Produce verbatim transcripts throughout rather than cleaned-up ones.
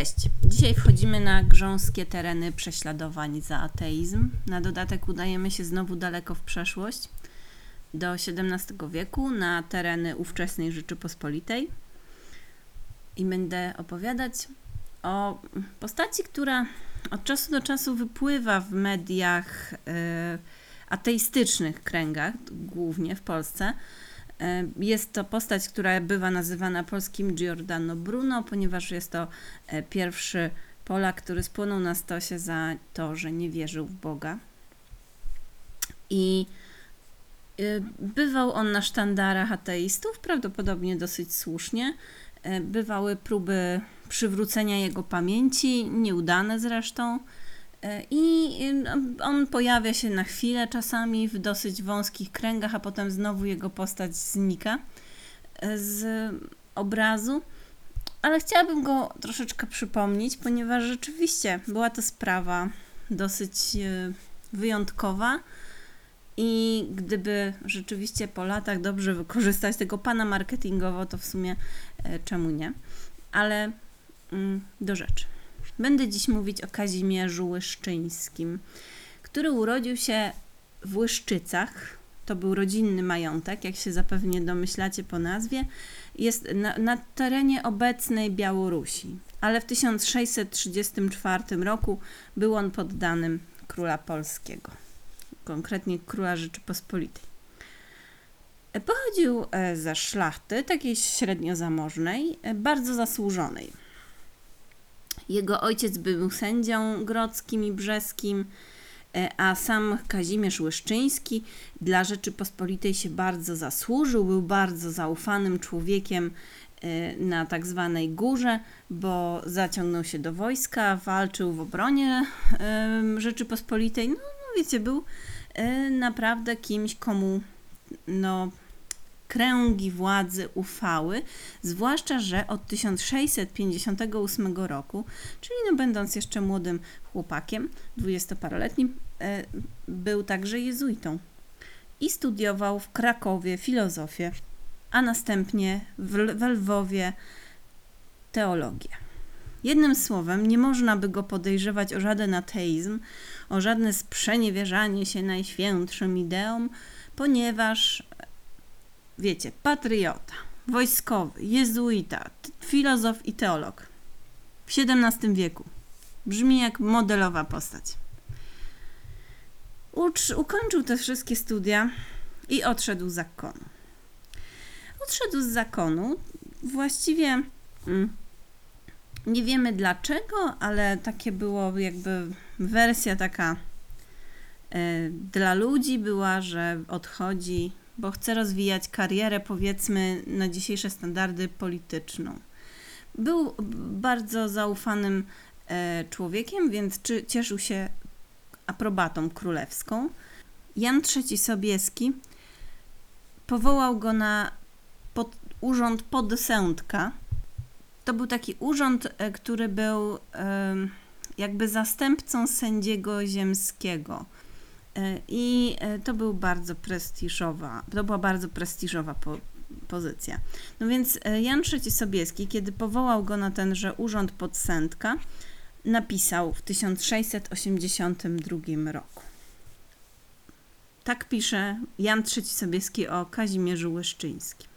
Cześć! Dzisiaj wchodzimy na grząskie tereny prześladowań za ateizm. Na dodatek udajemy się znowu daleko w przeszłość, do siedemnastego wieku, na tereny ówczesnej Rzeczypospolitej. I będę opowiadać o postaci, która od czasu do czasu wypływa w mediach ateistycznych kręgach, głównie w Polsce. Jest to postać, która bywa nazywana polskim Giordano Bruno, ponieważ jest to pierwszy Polak, który spłonął na stosie za to, że nie wierzył w Boga. I bywał on na sztandarach ateistów, prawdopodobnie dosyć słusznie. Bywały próby przywrócenia jego pamięci, nieudane zresztą. I on pojawia się na chwilę czasami w dosyć wąskich kręgach, a potem znowu jego postać znika z obrazu. Ale chciałabym go troszeczkę przypomnieć, ponieważ rzeczywiście była to sprawa dosyć wyjątkowa i gdyby rzeczywiście po latach dobrze wykorzystać tego pana marketingowo, to w sumie czemu nie? Ale do rzeczy. Będę dziś mówić o Kazimierzu Łyszczyńskim, który urodził się w Łyszczycach. To był rodzinny majątek, jak się zapewne domyślacie po nazwie. Jest na, na terenie obecnej Białorusi, ale w tysiąc sześćset trzydziestym czwartym roku był on poddanym króla polskiego, konkretnie króla Rzeczypospolitej. Pochodził ze szlachty, takiej średniozamożnej, bardzo zasłużonej. Jego ojciec był sędzią grodzkim i brzeskim, a sam Kazimierz Łyszczyński dla Rzeczypospolitej się bardzo zasłużył, był bardzo zaufanym człowiekiem na tak zwanej górze, bo zaciągnął się do wojska, walczył w obronie Rzeczypospolitej. No wiecie, był naprawdę kimś, komu no, kręgi władzy ufały, zwłaszcza że od tysiąc sześćset pięćdziesiątego ósmego roku, czyli no będąc jeszcze młodym chłopakiem, dwudziestoparoletnim, był także jezuitą i studiował w Krakowie filozofię, a następnie we Lwowie teologię. Jednym słowem, nie można by go podejrzewać o żaden ateizm, o żadne sprzeniewierzanie się najświętszym ideom, ponieważ wiecie, patriota, wojskowy, jezuita, filozof i teolog. W siedemnastym wieku. Brzmi jak modelowa postać. Ucz, ukończył te wszystkie studia i odszedł z zakonu. Odszedł z zakonu, właściwie mm, nie wiemy dlaczego, ale takie było jakby wersja taka y, dla ludzi była, że odchodzi, bo chce rozwijać karierę, powiedzmy, na dzisiejsze standardy polityczną. Był bardzo zaufanym e, człowiekiem, więc czy, cieszył się aprobatą królewską. Jan trzeci Sobieski powołał go na pod, urząd podsędka. To był taki urząd, e, który był e, jakby zastępcą sędziego ziemskiego. I to był bardzo prestiżowa, to była bardzo prestiżowa po, pozycja. No więc Jan trzeci Sobieski, kiedy powołał go na tenże urząd podsędka, napisał w tysiąc sześćset osiemdziesiątym drugim roku. Tak pisze Jan trzeci Sobieski o Kazimierzu Łyszczyńskim.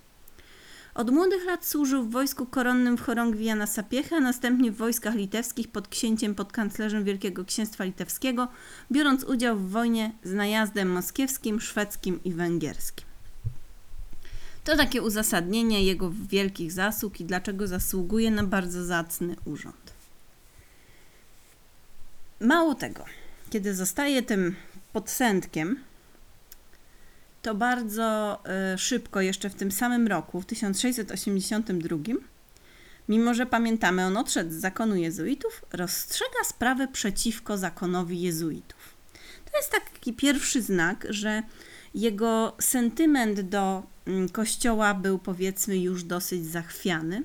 Od młodych lat służył w wojsku koronnym w chorągwi Jana Sapiechy, a następnie w wojskach litewskich pod księciem, pod kanclerzem Wielkiego Księstwa Litewskiego, biorąc udział w wojnie z najazdem moskiewskim, szwedzkim i węgierskim. To takie uzasadnienie jego wielkich zasług i dlaczego zasługuje na bardzo zacny urząd. Mało tego, kiedy zostaje tym podsędkiem, to bardzo szybko, jeszcze w tym samym roku, w tysiąc sześćset osiemdziesiątym drugim, mimo że pamiętamy, on odszedł z zakonu jezuitów, rozstrzega sprawę przeciwko zakonowi jezuitów. To jest taki pierwszy znak, że jego sentyment do kościoła był, powiedzmy, już dosyć zachwiany,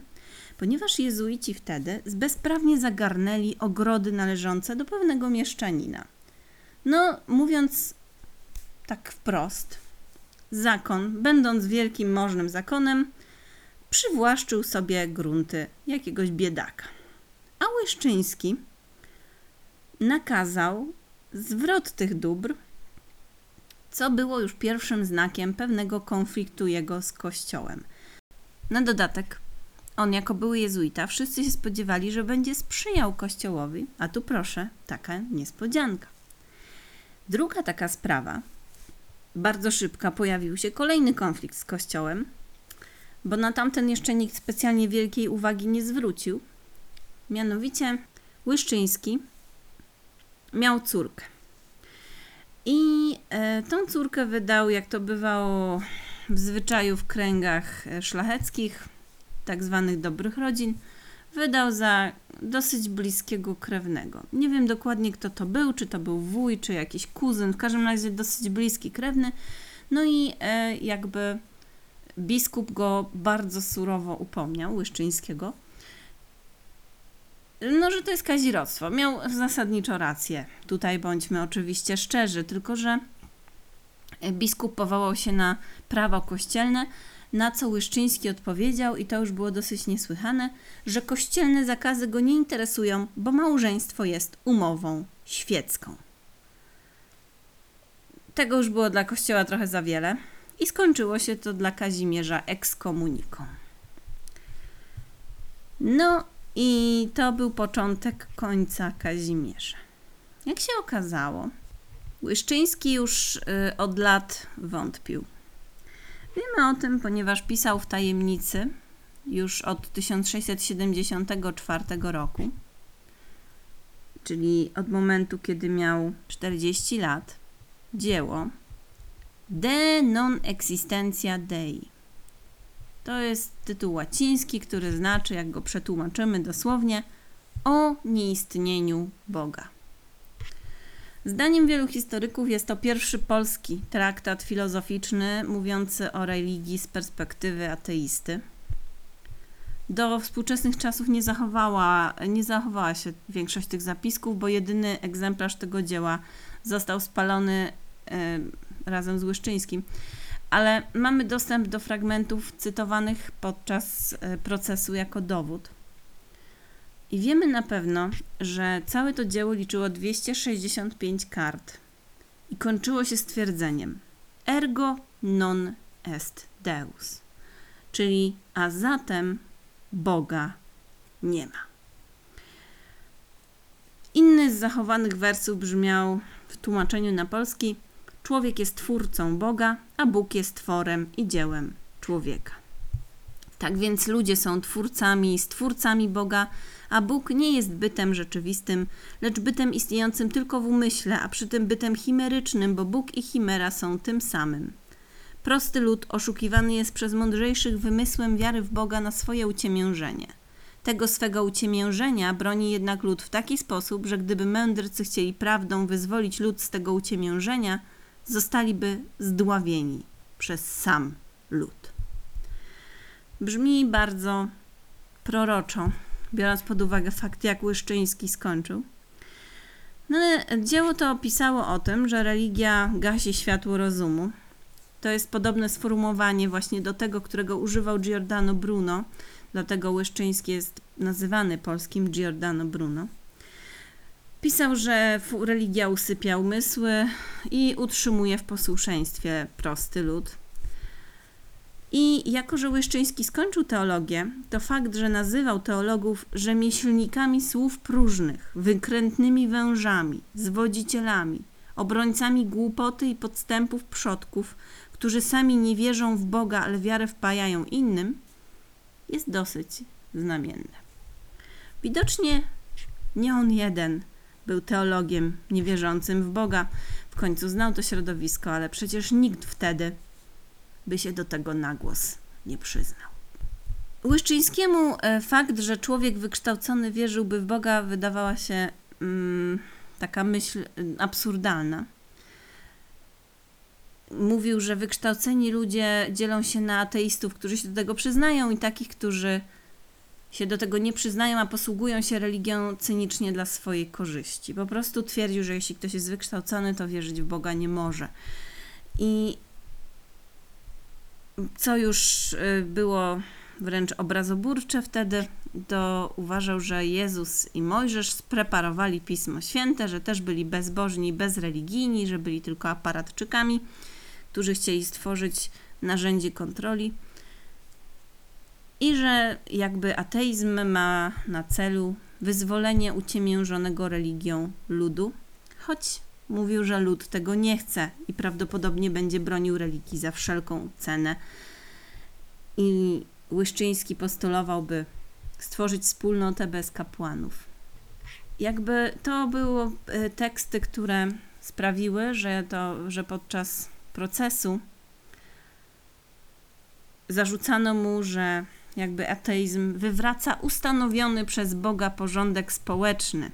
ponieważ jezuici wtedy bezprawnie zagarnęli ogrody należące do pewnego mieszczanina. No, mówiąc tak wprost, zakon, będąc wielkim, możnym zakonem, przywłaszczył sobie grunty jakiegoś biedaka. A Łyszczyński nakazał zwrot tych dóbr, co było już pierwszym znakiem pewnego konfliktu jego z Kościołem. Na dodatek, on jako były jezuita, wszyscy się spodziewali, że będzie sprzyjał Kościołowi, a tu proszę, taka niespodzianka. Druga taka sprawa, bardzo szybko pojawił się kolejny konflikt z Kościołem, bo na tamten jeszcze nikt specjalnie wielkiej uwagi nie zwrócił. Mianowicie Łyszczyński miał córkę. I e, tą córkę wydał, jak to bywało w zwyczaju w kręgach szlacheckich, tak zwanych dobrych rodzin, wydał za dosyć bliskiego krewnego. Nie wiem dokładnie, kto to był, czy to był wuj, czy jakiś kuzyn, w każdym razie dosyć bliski krewny. No i e, jakby biskup go bardzo surowo upomniał, Łyszczyńskiego, no, że to jest kazirodztwo. Miał zasadniczo rację. Tutaj bądźmy oczywiście szczerzy, tylko że biskup powołał się na prawo kościelne, na co Łyszczyński odpowiedział, i to już było dosyć niesłychane, że kościelne zakazy go nie interesują, bo małżeństwo jest umową świecką. Tego już było dla Kościoła trochę za wiele i skończyło się to dla Kazimierza ekskomuniką. No i to był początek końca Kazimierza. Jak się okazało, Łyszczyński już od lat wątpił. Wiemy o tym, ponieważ pisał w tajemnicy już od tysiąc sześćset siedemdziesiątego czwartego roku, czyli od momentu, kiedy miał czterdzieści lat, dzieło De non existentia Dei. To jest tytuł łaciński, który znaczy, jak go przetłumaczymy dosłownie, o nieistnieniu Boga. Zdaniem wielu historyków jest to pierwszy polski traktat filozoficzny mówiący o religii z perspektywy ateisty. Do współczesnych czasów nie zachowała, nie zachowała się większość tych zapisków, bo jedyny egzemplarz tego dzieła został spalony yy, razem z Łyszczyńskim. Ale mamy dostęp do fragmentów cytowanych podczas procesu jako dowód. I wiemy na pewno, że całe to dzieło liczyło dwieście sześćdziesiąt pięć kart i kończyło się stwierdzeniem ergo non est Deus, czyli a zatem Boga nie ma. Inny z zachowanych wersów brzmiał w tłumaczeniu na polski: człowiek jest twórcą Boga, a Bóg jest tworem i dziełem człowieka. Tak więc ludzie są twórcami i stwórcami Boga, a Bóg nie jest bytem rzeczywistym, lecz bytem istniejącym tylko w umyśle, a przy tym bytem chimerycznym, bo Bóg i chimera są tym samym. Prosty lud oszukiwany jest przez mądrzejszych wymysłem wiary w Boga na swoje uciemiężenie. Tego swego uciemiężenia broni jednak lud w taki sposób, że gdyby mędrcy chcieli prawdą wyzwolić lud z tego uciemiężenia, zostaliby zdławieni przez sam lud. Brzmi bardzo proroczo, biorąc pod uwagę fakt, jak Łyszczyński skończył. No ale dzieło to pisało o tym, że religia gasi światło rozumu. To jest podobne sformułowanie właśnie do tego, którego używał Giordano Bruno, dlatego Łyszczyński jest nazywany polskim Giordano Bruno. Pisał, że religia usypia umysły i utrzymuje w posłuszeństwie prosty lud. I jako że Łyszczyński skończył teologię, to fakt, że nazywał teologów rzemieślnikami słów próżnych, wykrętnymi wężami, zwodzicielami, obrońcami głupoty i podstępów przodków, którzy sami nie wierzą w Boga, ale wiarę wpajają innym, jest dosyć znamienne. Widocznie nie on jeden był teologiem niewierzącym w Boga. W końcu znał to środowisko, ale przecież nikt wtedy by się do tego na głos nie przyznał. Łyszczyńskiemu fakt, że człowiek wykształcony wierzyłby w Boga, wydawała się um, taka myśl absurdalna. Mówił, że wykształceni ludzie dzielą się na ateistów, którzy się do tego przyznają, i takich, którzy się do tego nie przyznają, a posługują się religią cynicznie dla swojej korzyści. Po prostu twierdził, że jeśli ktoś jest wykształcony, to wierzyć w Boga nie może. I co już było wręcz obrazoburcze wtedy, to uważał, że Jezus i Mojżesz spreparowali Pismo Święte, że też byli bezbożni, bezreligijni, że byli tylko aparatczykami, którzy chcieli stworzyć narzędzie kontroli i że jakby ateizm ma na celu wyzwolenie uciemiężonego religią ludu, choć mówił, że lud tego nie chce i prawdopodobnie będzie bronił religii za wszelką cenę. I Łyszczyński postulowałby stworzyć wspólnotę bez kapłanów. Jakby to były teksty, które sprawiły, że, to, że podczas procesu zarzucano mu, że jakby ateizm wywraca ustanowiony przez Boga porządek społeczny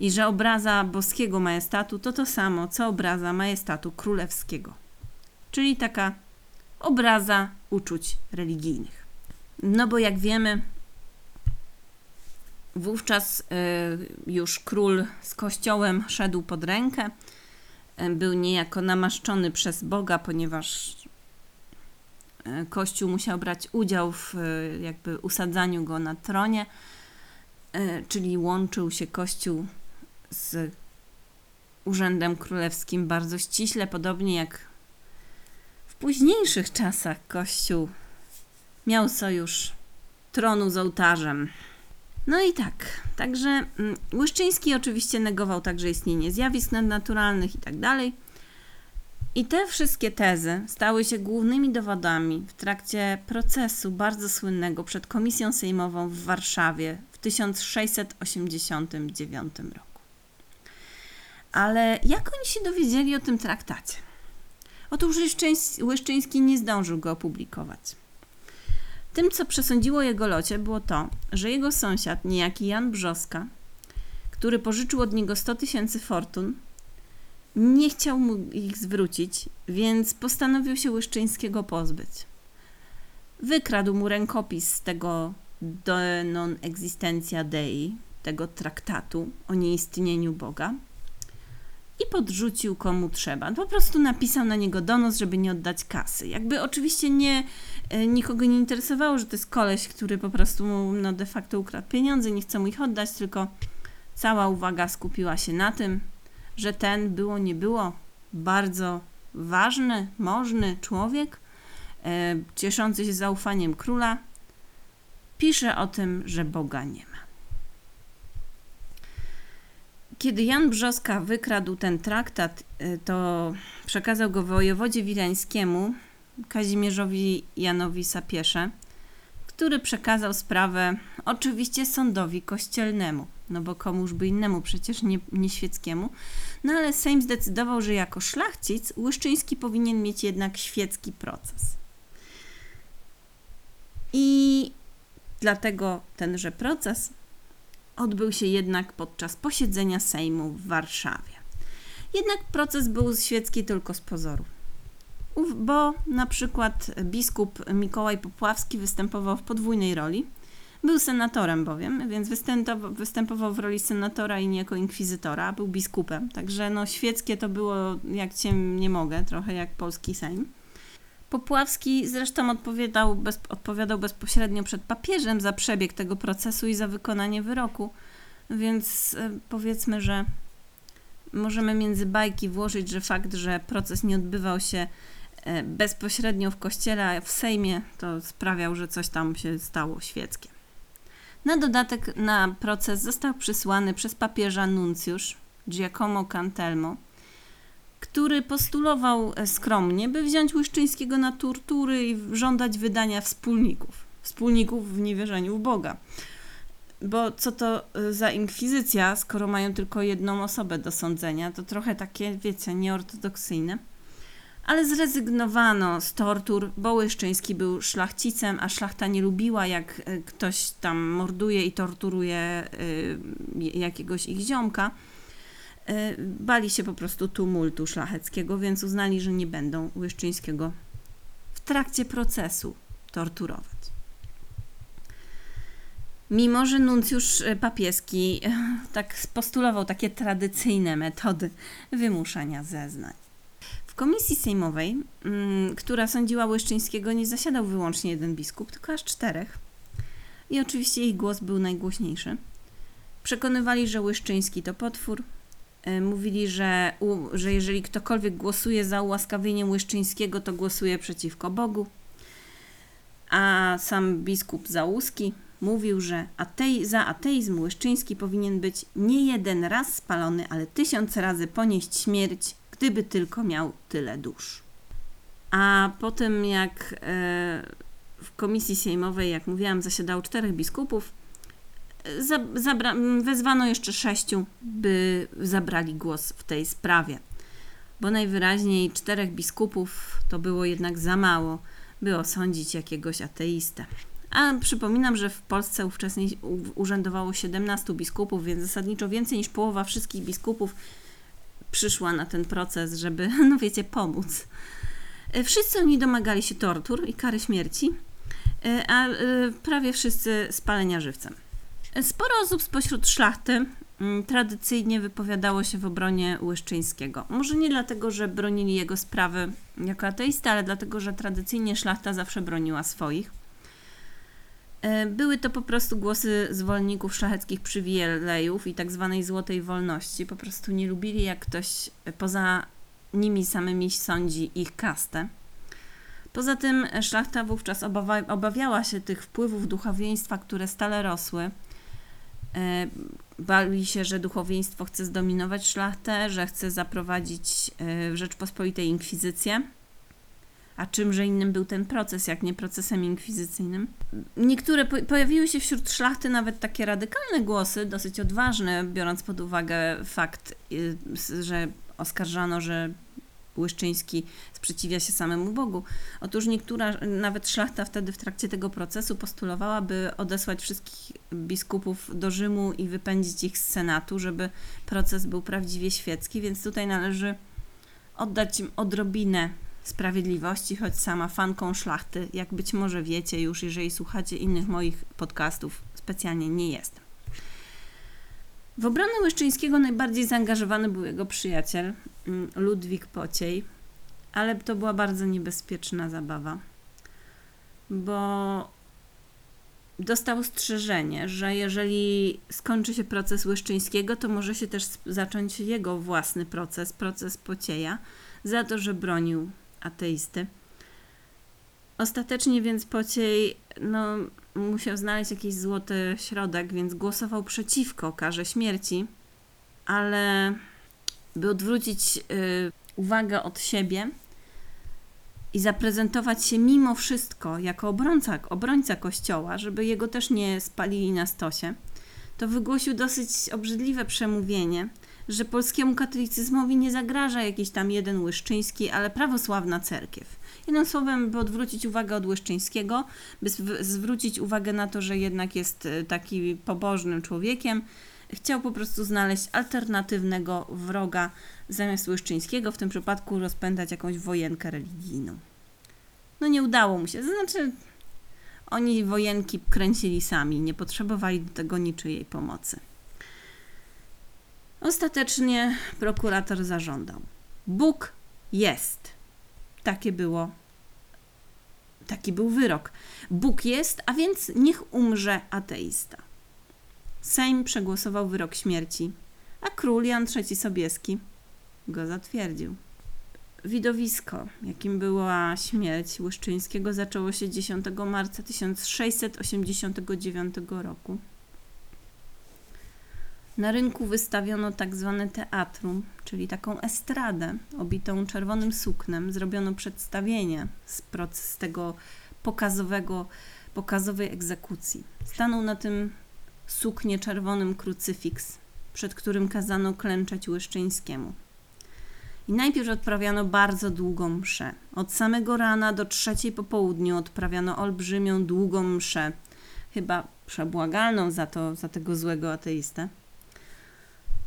i że obraza boskiego majestatu to to samo, co obraza majestatu królewskiego. Czyli taka obraza uczuć religijnych. No bo jak wiemy, wówczas już król z kościołem szedł pod rękę, był niejako namaszczony przez Boga, ponieważ Kościół musiał brać udział w jakby usadzaniu go na tronie, czyli łączył się Kościół z urzędem królewskim bardzo ściśle, podobnie jak w późniejszych czasach Kościół miał sojusz tronu z ołtarzem. No i tak, także Łyszczyński oczywiście negował także istnienie zjawisk nadnaturalnych i tak dalej. I te wszystkie tezy stały się głównymi dowodami w trakcie procesu bardzo słynnego przed Komisją Sejmową w Warszawie w tysiąc sześćset osiemdziesiątym dziewiątym roku. Ale jak oni się dowiedzieli o tym traktacie? Otóż Łyszczyński nie zdążył go opublikować. Tym, co przesądziło o jego locie, było to, że jego sąsiad, niejaki Jan Brzoska, który pożyczył od niego sto tysięcy fortun, nie chciał mu ich zwrócić, więc postanowił się Łyszczyńskiego pozbyć. Wykradł mu rękopis tego De non existentia Dei, tego traktatu o nieistnieniu Boga i podrzucił komu trzeba. Po prostu napisał na niego donos, żeby nie oddać kasy. Jakby oczywiście nie, nikogo nie interesowało, że to jest koleś, który po prostu mu, no de facto ukradł pieniądze, nie chce mu ich oddać, tylko cała uwaga skupiła się na tym, że ten było nie było bardzo ważny, możny człowiek, e, cieszący się zaufaniem króla, pisze o tym, że Boga nie ma. Kiedy Jan Brzoska wykradł ten traktat, e, to przekazał go wojewodzie wileńskiemu, Kazimierzowi Janowi Sapiesze, który przekazał sprawę oczywiście sądowi kościelnemu, no bo komuż by innemu, przecież nie, nie świeckiemu. No ale Sejm zdecydował, że jako szlachcic Łyszczyński powinien mieć jednak świecki proces. I dlatego tenże proces odbył się jednak podczas posiedzenia Sejmu w Warszawie. Jednak proces był świecki tylko z pozoru, bo na przykład biskup Mikołaj Popławski występował w podwójnej roli. Był senatorem bowiem, więc występował w roli senatora i niejako inkwizytora, był biskupem. Także no świeckie to było jak cię nie mogę, trochę jak polski Sejm. Popławski zresztą odpowiadał, bez, odpowiadał bezpośrednio przed papieżem za przebieg tego procesu i za wykonanie wyroku, więc powiedzmy, że możemy między bajki włożyć, że fakt, że proces nie odbywał się bezpośrednio w kościele, a w Sejmie, to sprawiał, że coś tam się stało świeckie. Na dodatek na proces został przysłany przez papieża nuncjusz Giacomo Cantelmo, który postulował skromnie, by wziąć Łyszczyńskiego na tortury i żądać wydania wspólników. Wspólników w niewierzeniu w Boga. Bo co to za inkwizycja, skoro mają tylko jedną osobę do sądzenia, to trochę takie, wiecie, nieortodoksyjne. Ale zrezygnowano z tortur, bo Łyszczyński był szlachcicem, a szlachta nie lubiła, jak ktoś tam morduje i torturuje jakiegoś ich ziomka. Bali się po prostu tumultu szlacheckiego, więc uznali, że nie będą Łyszczyńskiego w trakcie procesu torturować. Mimo że nuncjusz papieski tak postulował takie tradycyjne metody wymuszania zeznań. W W komisji sejmowej, która sądziła Łyszczyńskiego, nie zasiadał wyłącznie jeden biskup, tylko aż czterech. I oczywiście ich głos był najgłośniejszy. Przekonywali, że Łyszczyński to potwór. Mówili, że, że jeżeli ktokolwiek głosuje za ułaskawieniem Łyszczyńskiego, to głosuje przeciwko Bogu. A sam biskup Załuski mówił, że atei, za ateizm Łyszczyński powinien być nie jeden raz spalony, ale tysiąc razy ponieść śmierć, gdyby tylko miał tyle dusz. A po tym, jak w komisji sejmowej, jak mówiłam, zasiadało czterech biskupów, zabra- wezwano jeszcze sześciu, by zabrali głos w tej sprawie. Bo najwyraźniej czterech biskupów to było jednak za mało, by osądzić jakiegoś ateistę. A przypominam, że w Polsce ówczesnie urzędowało siedemnastu biskupów, więc zasadniczo więcej niż połowa wszystkich biskupów przyszła na ten proces, żeby, no wiecie, pomóc. Wszyscy oni domagali się tortur i kary śmierci, a prawie wszyscy spalenia żywcem. Sporo osób spośród szlachty tradycyjnie wypowiadało się w obronie Łyszczyńskiego. Może nie dlatego, że bronili jego sprawy jako ateista, ale dlatego, że tradycyjnie szlachta zawsze broniła swoich. Były to po prostu głosy zwolenników szlacheckich przywilejów i tak zwanej złotej wolności. Po prostu nie lubili, jak ktoś poza nimi samymi sądzi ich kastę. Poza tym szlachta wówczas obawa- obawiała się tych wpływów duchowieństwa, które stale rosły. Bali się, że duchowieństwo chce zdominować szlachtę, że chce zaprowadzić w Rzeczpospolitej inkwizycję. A czymże innym był ten proces, jak nie procesem inkwizycyjnym? Niektóre po- pojawiły się wśród szlachty nawet takie radykalne głosy, dosyć odważne, biorąc pod uwagę fakt, że oskarżano, że Łyszczyński sprzeciwia się samemu Bogu. Otóż niektóra, nawet szlachta wtedy w trakcie tego procesu postulowała, by odesłać wszystkich biskupów do Rzymu i wypędzić ich z senatu, żeby proces był prawdziwie świecki, więc tutaj należy oddać im odrobinę sprawiedliwości, choć sama fanką szlachty, jak być może wiecie już, jeżeli słuchacie innych moich podcastów, specjalnie nie jestem. W obronę Łyszczyńskiego najbardziej zaangażowany był jego przyjaciel, Ludwik Pociej, ale to była bardzo niebezpieczna zabawa, bo dostał ostrzeżenie, że jeżeli skończy się proces Łyszczyńskiego, to może się też zacząć jego własny proces, proces Pocieja, za to, że bronił ateisty. Ostatecznie więc Pociej no, musiał znaleźć jakiś złoty środek, więc głosował przeciwko karze śmierci, ale by odwrócić y, uwagę od siebie i zaprezentować się mimo wszystko jako obrońca, obrońca Kościoła, żeby jego też nie spalili na stosie, to wygłosił dosyć obrzydliwe przemówienie, że polskiemu katolicyzmowi nie zagraża jakiś tam jeden Łyszczyński, ale prawosławna cerkiew. Jednym słowem, by odwrócić uwagę od Łyszczyńskiego, by zwrócić uwagę na to, że jednak jest taki pobożnym człowiekiem, chciał po prostu znaleźć alternatywnego wroga zamiast Łyszczyńskiego, w tym przypadku rozpędzać jakąś wojenkę religijną. No nie udało mu się, to znaczy oni wojenki kręcili sami, nie potrzebowali do tego niczyjej pomocy. Ostatecznie prokurator zażądał. Bóg jest. Takie było, taki był wyrok. Bóg jest, a więc niech umrze ateista. Sejm przegłosował wyrok śmierci, a król Jan trzeci Sobieski go zatwierdził. Widowisko, jakim była śmierć Łyszczyńskiego, zaczęło się dziesiątego marca tysiąc sześćset osiemdziesiątego dziewiątego roku. Na rynku wystawiono tak zwane teatrum, czyli taką estradę obitą czerwonym suknem. Zrobiono przedstawienie z, proces, z tego pokazowego, pokazowej egzekucji. Stanął na tym suknie czerwonym krucyfiks, przed którym kazano klęczeć Łyszczyńskiemu. I najpierw odprawiano bardzo długą mszę. Od samego rana do trzeciej po południu odprawiano olbrzymią, długą mszę, chyba przebłagalną za, to, za tego złego ateistę.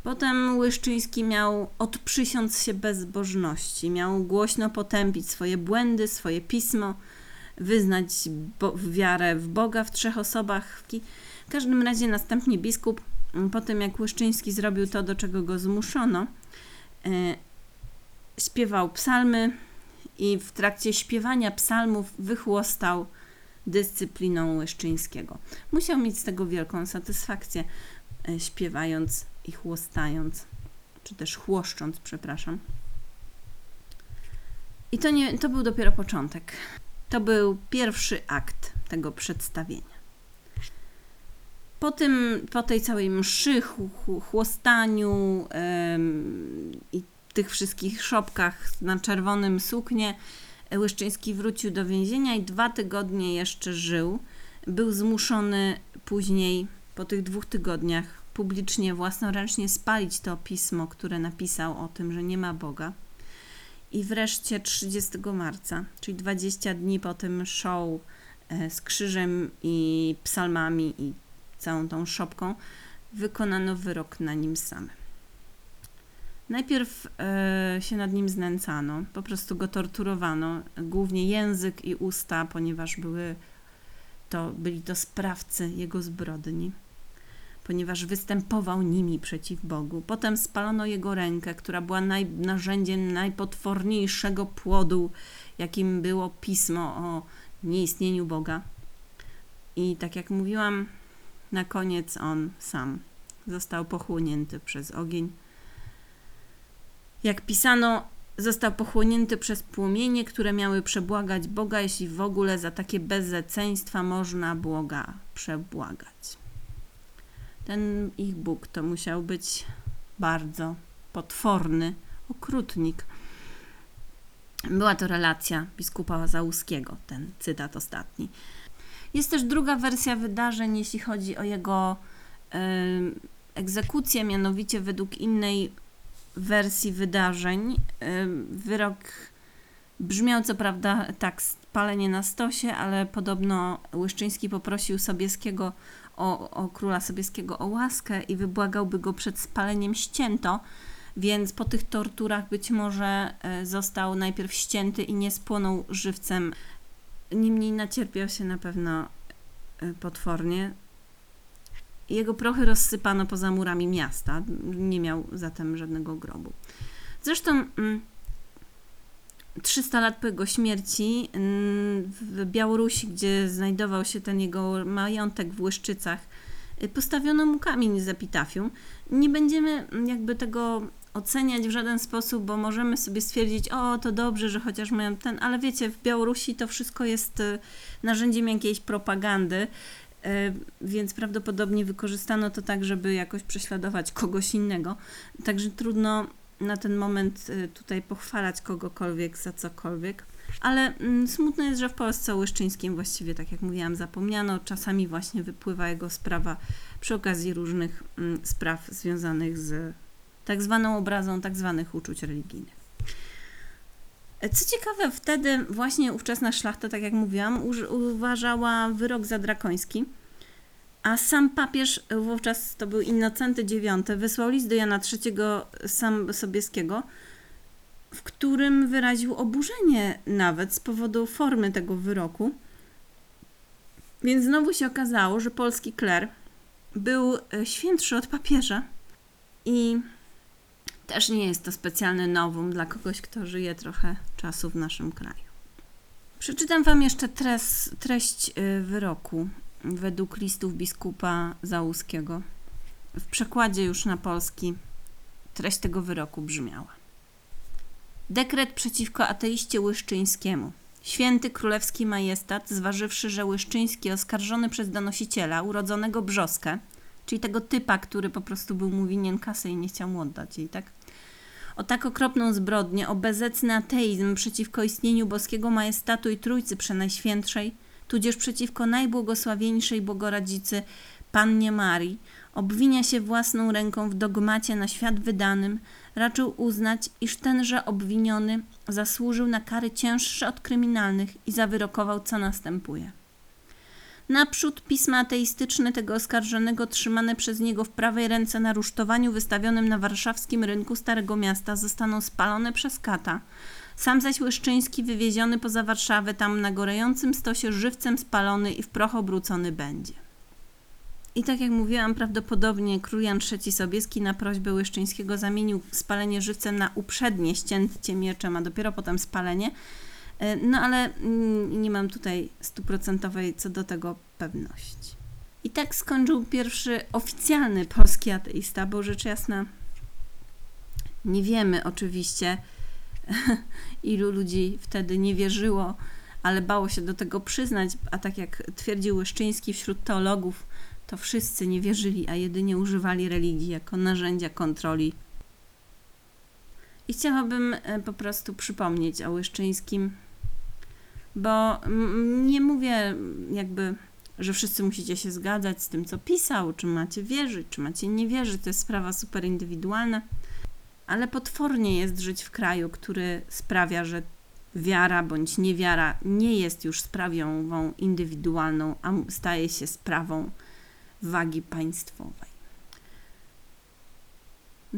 Potem Łyszczyński miał odprzysiąc się bezbożności, miał głośno potępić swoje błędy, swoje pismo, wyznać bo- wiarę w Boga w trzech osobach. W każdym razie następnie biskup, po tym jak Łyszczyński zrobił to, do czego go zmuszono, śpiewał psalmy i w trakcie śpiewania psalmów wychłostał dyscypliną Łyszczyńskiego. Musiał mieć z tego wielką satysfakcję, śpiewając i chłostając, czy też chłoszcząc, przepraszam. I to, nie, to był dopiero początek. To był pierwszy akt tego przedstawienia. Po, tym, po tej całej mszy, chłostaniu yy, i tych wszystkich szopkach na czerwonym suknie, Łyszczyński wrócił do więzienia i dwa tygodnie jeszcze żył. Był zmuszony później, po tych dwóch tygodniach, publicznie, własnoręcznie spalić to pismo, które napisał o tym, że nie ma Boga. I wreszcie trzydziestego marca, czyli dwadzieścia dni po tym show z krzyżem i psalmami i całą tą szopką, wykonano wyrok na nim samym. Najpierw y, się nad nim znęcano, po prostu go torturowano, głównie język i usta, ponieważ były to, byli to sprawcy jego zbrodni, ponieważ występował nimi przeciw Bogu. Potem spalono jego rękę, która była naj, narzędziem najpotworniejszego płodu, jakim było pismo o nieistnieniu Boga. I tak jak mówiłam, na koniec on sam został pochłonięty przez ogień. Jak pisano, został pochłonięty przez płomienie, które miały przebłagać Boga, jeśli w ogóle za takie bezeceństwa można Boga przebłagać. Ten ich Bóg to musiał być bardzo potworny okrutnik. Była to relacja biskupa Załuskiego, ten cytat ostatni. Jest też druga wersja wydarzeń, jeśli chodzi o jego yy, egzekucję, mianowicie według innej wersji wydarzeń wyrok brzmiał co prawda tak, spalenie na stosie, ale podobno Łyszczyński poprosił Sobieskiego o, o króla Sobieskiego o łaskę i wybłagałby go przed spaleniem ścięto, więc po tych torturach być może został najpierw ścięty i nie spłonął żywcem. Niemniej nacierpiał się na pewno potwornie. Jego prochy rozsypano poza murami miasta. Nie miał zatem żadnego grobu. Zresztą trzysta lat po jego śmierci w Białorusi, gdzie znajdował się ten jego majątek w Łyszczycach, postawiono mu kamień z epitafium. Nie będziemy jakby tego oceniać w żaden sposób, bo możemy sobie stwierdzić, o, to dobrze, że chociaż mają ten, ale wiecie, w Białorusi to wszystko jest narzędziem jakiejś propagandy, więc prawdopodobnie wykorzystano to tak, żeby jakoś prześladować kogoś innego. Także trudno na ten moment tutaj pochwalać kogokolwiek za cokolwiek. Ale smutne jest, że w Polsce o Łyszczyńskim właściwie, tak jak mówiłam, zapomniano. Czasami właśnie wypływa jego sprawa przy okazji różnych spraw związanych z tak zwaną obrazą tak zwanych uczuć religijnych. Co ciekawe, wtedy właśnie ówczesna szlachta, tak jak mówiłam, uważała wyrok za drakoński, a sam papież, wówczas to był Innocenty dziewiąty, wysłał list do Jana trzeciego Sobieskiego, w którym wyraził oburzenie nawet z powodu formy tego wyroku. Więc znowu się okazało, że polski kler był świętszy od papieża i też nie jest to specjalne nowum dla kogoś, kto żyje trochę czasu w naszym kraju. Przeczytam Wam jeszcze treść, treść wyroku według listów biskupa Załuskiego. W przekładzie już na polski treść tego wyroku brzmiała. Dekret przeciwko ateiście Łyszczyńskiemu. Święty królewski majestat, zważywszy, że Łyszczyński oskarżony przez donosiciela urodzonego Brzoskę, czyli tego typa, który po prostu był mu winien kasy i nie chciał mu oddać jej, tak? O tak okropną zbrodnię, o bezecny ateizm przeciwko istnieniu boskiego majestatu i Trójcy Przenajświętszej, tudzież przeciwko najbłogosławieńszej Bogoradzicy Pannie Marii, obwinia się własną ręką w dogmacie na świat wydanym, raczył uznać, iż tenże obwiniony zasłużył na kary cięższe od kryminalnych i zawyrokował, co następuje. Naprzód pisma ateistyczne tego oskarżonego trzymane przez niego w prawej ręce na rusztowaniu wystawionym na warszawskim rynku Starego Miasta zostaną spalone przez kata. Sam zaś Łyszczyński wywieziony poza Warszawę, tam na gorejącym stosie żywcem spalony i w proch obrócony będzie. I tak jak mówiłam, prawdopodobnie król Jan trzeci Sobieski na prośbę Łyszczyńskiego zamienił spalenie żywcem na uprzednie ścięcie mieczem, a dopiero potem spalenie. No ale nie mam tutaj stuprocentowej co do tego pewności. I tak skończył pierwszy oficjalny polski ateista, bo rzecz jasna nie wiemy oczywiście, ilu ludzi wtedy nie wierzyło, ale bało się do tego przyznać, a tak jak twierdził Łyszczyński, wśród teologów to wszyscy nie wierzyli, a jedynie używali religii jako narzędzia kontroli. I chciałabym po prostu przypomnieć o Łyszczyńskim, bo nie mówię jakby, że wszyscy musicie się zgadzać z tym, co pisał, czy macie wierzyć, czy macie nie wierzyć, to jest sprawa super indywidualna, ale potwornie jest żyć w kraju, który sprawia, że wiara bądź niewiara nie jest już sprawą indywidualną, a staje się sprawą wagi państwowej.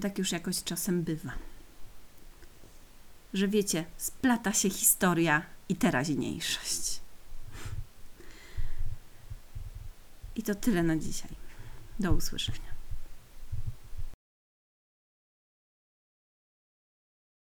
Tak już jakoś czasem bywa. Że wiecie, splata się historia i teraźniejszość. I to tyle na dzisiaj. Do usłyszenia.